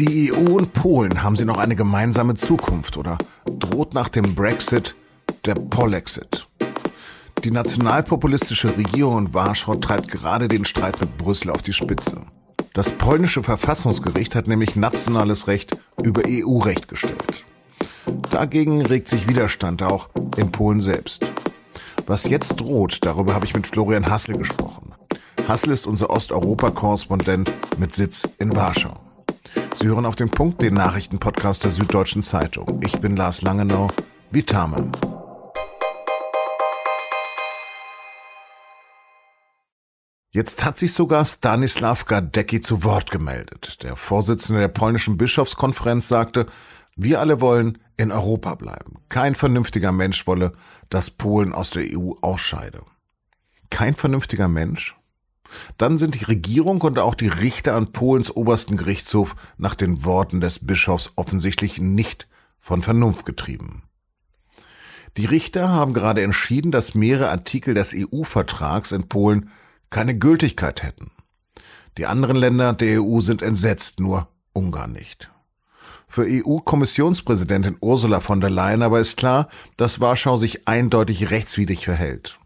Die EU und Polen, haben sie noch eine gemeinsame Zukunft oder droht nach dem Brexit der Polexit? Die nationalpopulistische Regierung in Warschau treibt gerade den Streit mit Brüssel auf die Spitze. Das polnische Verfassungsgericht hat nämlich nationales Recht über EU-Recht gestellt. Dagegen regt sich Widerstand auch in Polen selbst. Was jetzt droht, darüber habe ich mit Florian Hassel gesprochen. Hassel ist unser Osteuropa-Korrespondent mit Sitz in Warschau. Sie hören auf den Punkt, den Nachrichtenpodcast der Süddeutschen Zeitung. Ich bin Lars Langenau, Vitame. Jetzt hat sich sogar Stanislaw Gadecki zu Wort gemeldet. Der Vorsitzende der polnischen Bischofskonferenz sagte, wir alle wollen in Europa bleiben. Kein vernünftiger Mensch wolle, dass Polen aus der EU ausscheide. Kein vernünftiger Mensch? Dann sind die Regierung und auch die Richter an Polens obersten Gerichtshof nach den Worten des Bischofs offensichtlich nicht von Vernunft getrieben. Die Richter haben gerade entschieden, dass mehrere Artikel des EU-Vertrags in Polen keine Gültigkeit hätten. Die anderen Länder der EU sind entsetzt, nur Ungarn nicht. Für EU-Kommissionspräsidentin Ursula von der Leyen aber ist klar, dass Warschau sich eindeutig rechtswidrig verhält.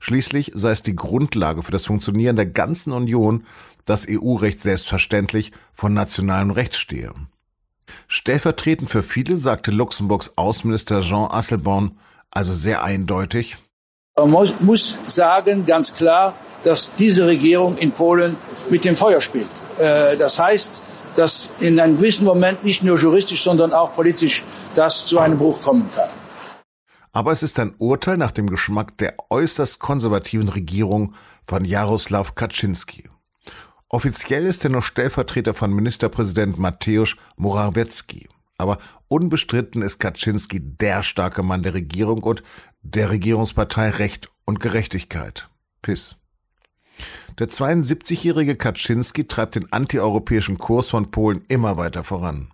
Schließlich sei es die Grundlage für das Funktionieren der ganzen Union, dass EU-Recht selbstverständlich von nationalem Recht stehe. Stellvertretend für viele sagte Luxemburgs Außenminister Jean Asselborn, also sehr eindeutig, man muss sagen ganz klar, dass diese Regierung in Polen mit dem Feuer spielt. Das heißt, dass in einem gewissen Moment nicht nur juristisch, sondern auch politisch das zu einem Bruch kommen kann. Aber es ist ein Urteil nach dem Geschmack der äußerst konservativen Regierung von Jarosław Kaczyński. Offiziell ist er nur Stellvertreter von Ministerpräsident Mateusz Morawiecki. Aber unbestritten ist Kaczyński der starke Mann der Regierung und der Regierungspartei Recht und Gerechtigkeit. PiS. Der 72-jährige Kaczyński treibt den antieuropäischen Kurs von Polen immer weiter voran.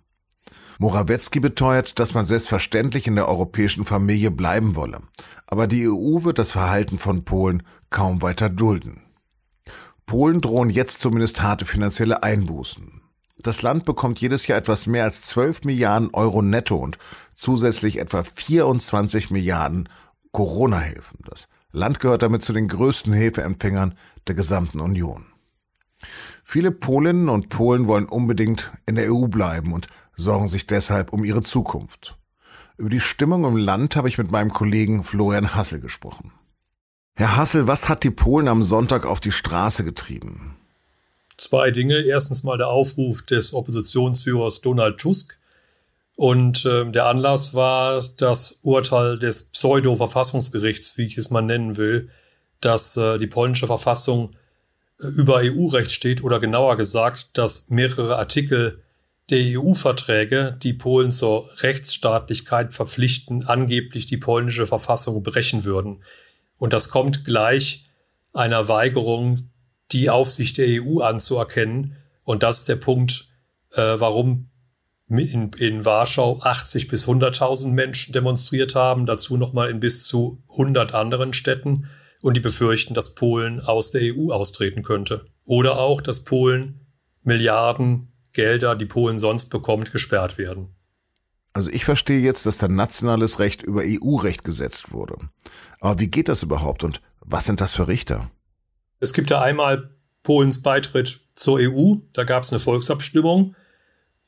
Morawiecki beteuert, dass man selbstverständlich in der europäischen Familie bleiben wolle. Aber die EU wird das Verhalten von Polen kaum weiter dulden. Polen drohen jetzt zumindest harte finanzielle Einbußen. Das Land bekommt jedes Jahr etwas mehr als 12 Milliarden Euro netto und zusätzlich etwa 24 Milliarden Corona-Hilfen. Das Land gehört damit zu den größten Hilfeempfängern der gesamten Union. Viele Polinnen und Polen wollen unbedingt in der EU bleiben und sorgen sich deshalb um ihre Zukunft. Über die Stimmung im Land habe ich mit meinem Kollegen Florian Hassel gesprochen. Herr Hassel, was hat die Polen am Sonntag auf die Straße getrieben? Zwei Dinge. Erstens mal der Aufruf des Oppositionsführers Donald Tusk. Und der Anlass war das Urteil des Pseudo-Verfassungsgerichts, wie ich es mal nennen will, dass die polnische Verfassung über EU-Recht steht oder genauer gesagt, dass mehrere Artikel der EU-Verträge, die Polen zur Rechtsstaatlichkeit verpflichten, angeblich die polnische Verfassung brechen würden. Und das kommt gleich einer Weigerung, die Aufsicht der EU anzuerkennen. Und das ist der Punkt, warum in Warschau 80 bis 100.000 Menschen demonstriert haben, dazu nochmal in bis zu 100 anderen Städten. Und die befürchten, dass Polen aus der EU austreten könnte. Oder auch, dass Polen Milliarden Gelder, die Polen sonst bekommt, gesperrt werden. Also ich verstehe jetzt, dass da nationales Recht über EU-Recht gesetzt wurde. Aber wie geht das überhaupt und was sind das für Richter? Es gibt ja einmal Polens Beitritt zur EU, da gab es eine Volksabstimmung.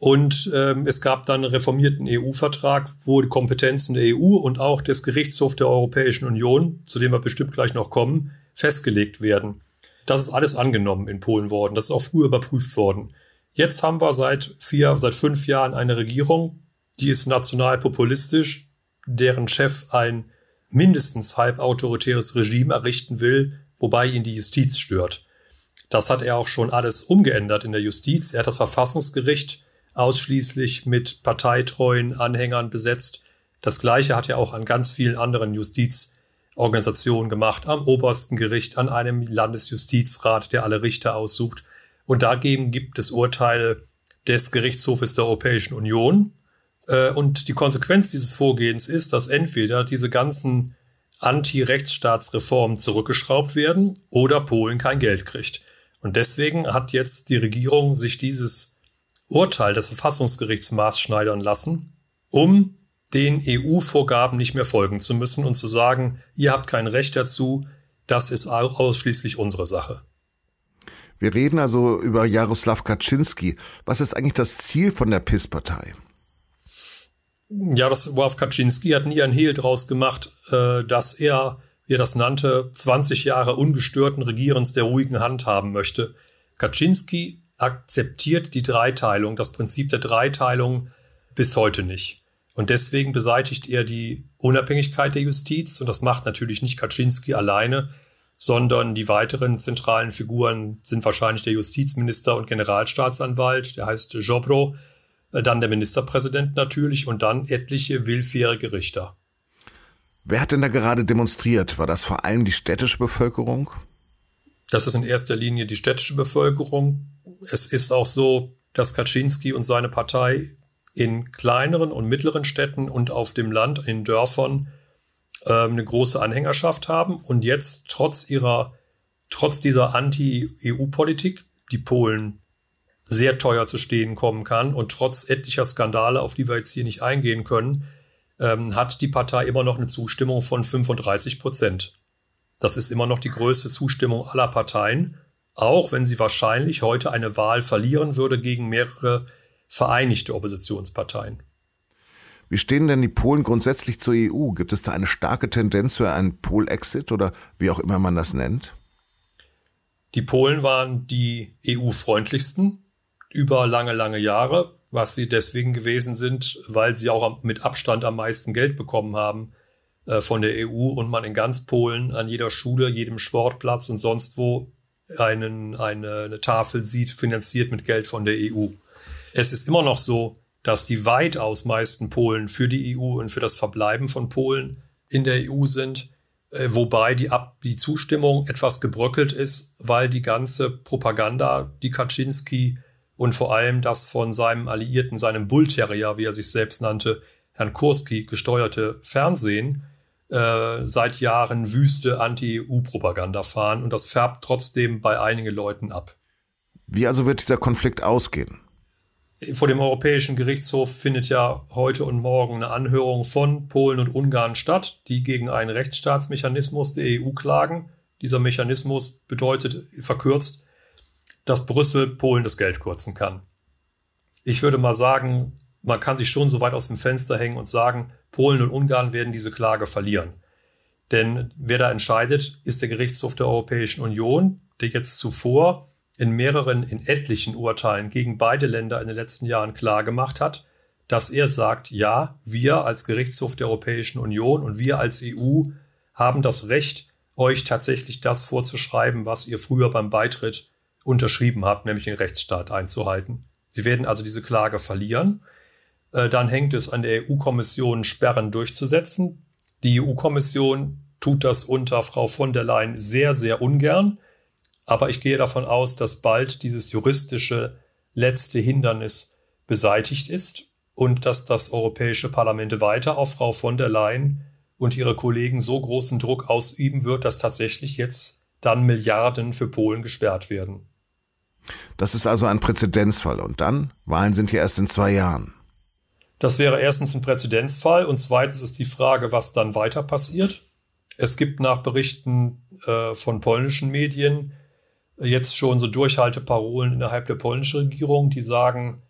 Und es gab dann einen reformierten EU-Vertrag, wo die Kompetenzen der EU und auch des Gerichtshofs der Europäischen Union, zu dem wir bestimmt gleich noch kommen, festgelegt werden. Das ist alles angenommen in Polen worden. Das ist auch früher überprüft worden. Jetzt haben wir seit fünf Jahren eine Regierung, die ist nationalpopulistisch, deren Chef ein mindestens halb autoritäres Regime errichten will, wobei ihn die Justiz stört. Das hat er auch schon alles umgeändert in der Justiz. Er hat das Verfassungsgericht ausschließlich mit parteitreuen Anhängern besetzt. Das Gleiche hat er auch an ganz vielen anderen Justizorganisationen gemacht, am obersten Gericht, an einem Landesjustizrat, der alle Richter aussucht. Und dagegen gibt es Urteile des Gerichtshofes der Europäischen Union. Und die Konsequenz dieses Vorgehens ist, dass entweder diese ganzen Anti-Rechtsstaatsreformen zurückgeschraubt werden oder Polen kein Geld kriegt. Und deswegen hat jetzt die Regierung sich dieses Urteil des Verfassungsgerichts maßschneidern lassen, um den EU-Vorgaben nicht mehr folgen zu müssen und zu sagen, ihr habt kein Recht dazu, das ist ausschließlich unsere Sache. Wir reden also über Jarosław Kaczyński. Was ist eigentlich das Ziel von der PiS-Partei? Jarosław Kaczyński hat nie ein Hehl draus gemacht, dass er, wie er das nannte, 20 Jahre ungestörten Regierens der ruhigen Hand haben möchte. Kaczyński akzeptiert die Dreiteilung, das Prinzip der Dreiteilung bis heute nicht. Und deswegen beseitigt er die Unabhängigkeit der Justiz. Und das macht natürlich nicht Kaczyński alleine, sondern die weiteren zentralen Figuren sind wahrscheinlich der Justizminister und Generalstaatsanwalt, der heißt Jobro, dann der Ministerpräsident natürlich und dann etliche willfährige Richter. Wer hat denn da gerade demonstriert? War das vor allem die städtische Bevölkerung? Das ist in erster Linie die städtische Bevölkerung. Es ist auch so, dass Kaczyński und seine Partei in kleineren und mittleren Städten und auf dem Land, in Dörfern, eine große Anhängerschaft haben und jetzt trotz dieser Anti-EU-Politik, die Polen sehr teuer zu stehen kommen kann und trotz etlicher Skandale, auf die wir jetzt hier nicht eingehen können, hat die Partei immer noch eine Zustimmung von 35%. Das ist immer noch die größte Zustimmung aller Parteien, auch wenn sie wahrscheinlich heute eine Wahl verlieren würde gegen mehrere vereinigte Oppositionsparteien. Wie stehen denn die Polen grundsätzlich zur EU? Gibt es da eine starke Tendenz für einen Pol-Exit oder wie auch immer man das nennt? Die Polen waren die EU-freundlichsten über lange, lange Jahre, was sie deswegen gewesen sind, weil sie auch mit Abstand am meisten Geld bekommen haben von der EU und man in ganz Polen an jeder Schule, jedem Sportplatz und sonst wo eine Tafel sieht, finanziert mit Geld von der EU. Es ist immer noch so, dass die weitaus meisten Polen für die EU und für das Verbleiben von Polen in der EU sind, wobei die Zustimmung etwas gebröckelt ist, weil die ganze Propaganda, die Kaczyński und vor allem das von seinem Alliierten, seinem Bullterrier, wie er sich selbst nannte, Herrn Kurski gesteuerte Fernsehen, seit Jahren wüste Anti-EU-Propaganda fahren und das färbt trotzdem bei einigen Leuten ab. Wie also wird dieser Konflikt ausgehen? Vor dem Europäischen Gerichtshof findet ja heute und morgen eine Anhörung von Polen und Ungarn statt, die gegen einen Rechtsstaatsmechanismus der EU klagen. Dieser Mechanismus bedeutet verkürzt, dass Brüssel Polen das Geld kürzen kann. Ich würde mal sagen, man kann sich schon so weit aus dem Fenster hängen und sagen, Polen und Ungarn werden diese Klage verlieren. Denn wer da entscheidet, ist der Gerichtshof der Europäischen Union, der jetzt zuvor in etlichen Urteilen gegen beide Länder in den letzten Jahren klar gemacht hat, dass er sagt, ja, wir als Gerichtshof der Europäischen Union und wir als EU haben das Recht, euch tatsächlich das vorzuschreiben, was ihr früher beim Beitritt unterschrieben habt, nämlich den Rechtsstaat einzuhalten. Sie werden also diese Klage verlieren. Dann hängt es an der EU-Kommission, Sperren durchzusetzen. Die EU-Kommission tut das unter Frau von der Leyen sehr, sehr ungern. Aber ich gehe davon aus, dass bald dieses juristische letzte Hindernis beseitigt ist und dass das Europäische Parlament weiter auf Frau von der Leyen und ihre Kollegen so großen Druck ausüben wird, dass tatsächlich jetzt dann Milliarden für Polen gesperrt werden. Das ist also ein Präzedenzfall. Und dann? Wahlen sind ja erst in 2 Jahren. Das wäre erstens ein Präzedenzfall und zweitens ist die Frage, was dann weiter passiert. Es gibt nach Berichten von polnischen Medien jetzt schon so Durchhalteparolen innerhalb der polnischen Regierung, die sagen,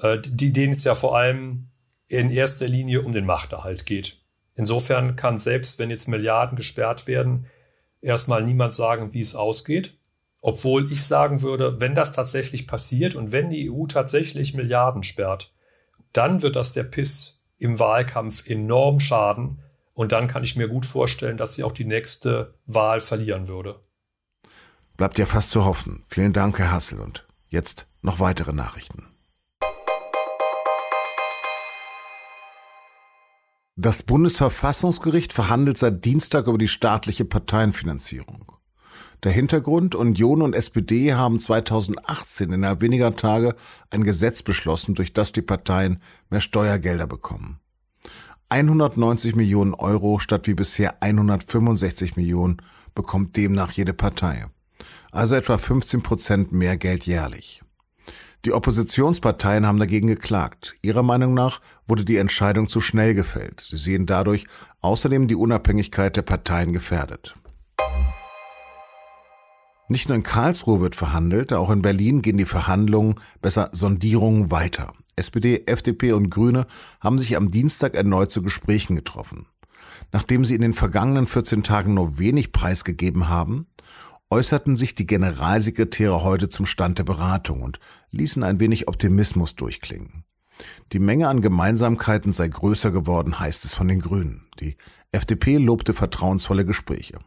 denen es ja vor allem in erster Linie um den Machterhalt geht. Insofern kann selbst, wenn jetzt Milliarden gesperrt werden, erstmal niemand sagen, wie es ausgeht. Obwohl ich sagen würde, wenn das tatsächlich passiert und wenn die EU tatsächlich Milliarden sperrt, dann wird das der PiS im Wahlkampf enorm schaden. Und dann kann ich mir gut vorstellen, dass sie auch die nächste Wahl verlieren würde. Bleibt ja fast zu hoffen. Vielen Dank, Herr Hassel. Und jetzt noch weitere Nachrichten. Das Bundesverfassungsgericht verhandelt seit Dienstag über die staatliche Parteienfinanzierung. Der Hintergrund: Union und SPD haben 2018 innerhalb weniger Tage ein Gesetz beschlossen, durch das die Parteien mehr Steuergelder bekommen. 190 Millionen Euro statt wie bisher 165 Millionen bekommt demnach jede Partei. Also etwa 15% mehr Geld jährlich. Die Oppositionsparteien haben dagegen geklagt. Ihrer Meinung nach wurde die Entscheidung zu schnell gefällt. Sie sehen dadurch außerdem die Unabhängigkeit der Parteien gefährdet. Nicht nur in Karlsruhe wird verhandelt, auch in Berlin gehen die Verhandlungen, besser Sondierungen, weiter. SPD, FDP und Grüne haben sich am Dienstag erneut zu Gesprächen getroffen. Nachdem sie in den vergangenen 14 Tagen nur wenig preisgegeben haben, äußerten sich die Generalsekretäre heute zum Stand der Beratung und ließen ein wenig Optimismus durchklingen. Die Menge an Gemeinsamkeiten sei größer geworden, heißt es von den Grünen. Die FDP lobte vertrauensvolle Gespräche.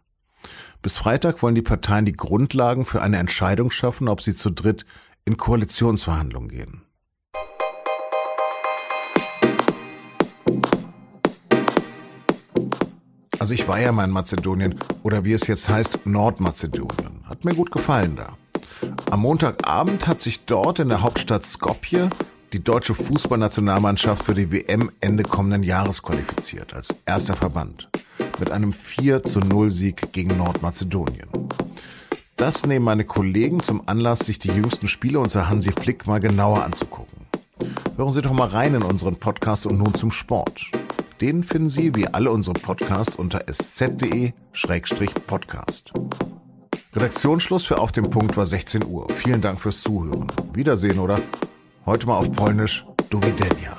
Bis Freitag wollen die Parteien die Grundlagen für eine Entscheidung schaffen, ob sie zu dritt in Koalitionsverhandlungen gehen. Also ich war ja mal in Mazedonien, oder wie es jetzt heißt, Nordmazedonien. Hat mir gut gefallen da. Am Montagabend hat sich dort in der Hauptstadt Skopje die deutsche Fußballnationalmannschaft für die WM Ende kommenden Jahres qualifiziert, als erster Verband. Mit einem 4-0-Sieg gegen Nordmazedonien. Das nehmen meine Kollegen zum Anlass, sich die jüngsten Spiele unter Hansi Flick mal genauer anzugucken. Hören Sie doch mal rein in unseren Podcast und nun zum Sport. Den finden Sie, wie alle unsere Podcasts, unter sz.de/podcast. Redaktionsschluss für Auf den Punkt war 16 Uhr. Vielen Dank fürs Zuhören. Wiedersehen, oder? Heute mal auf Polnisch. Do widzenia.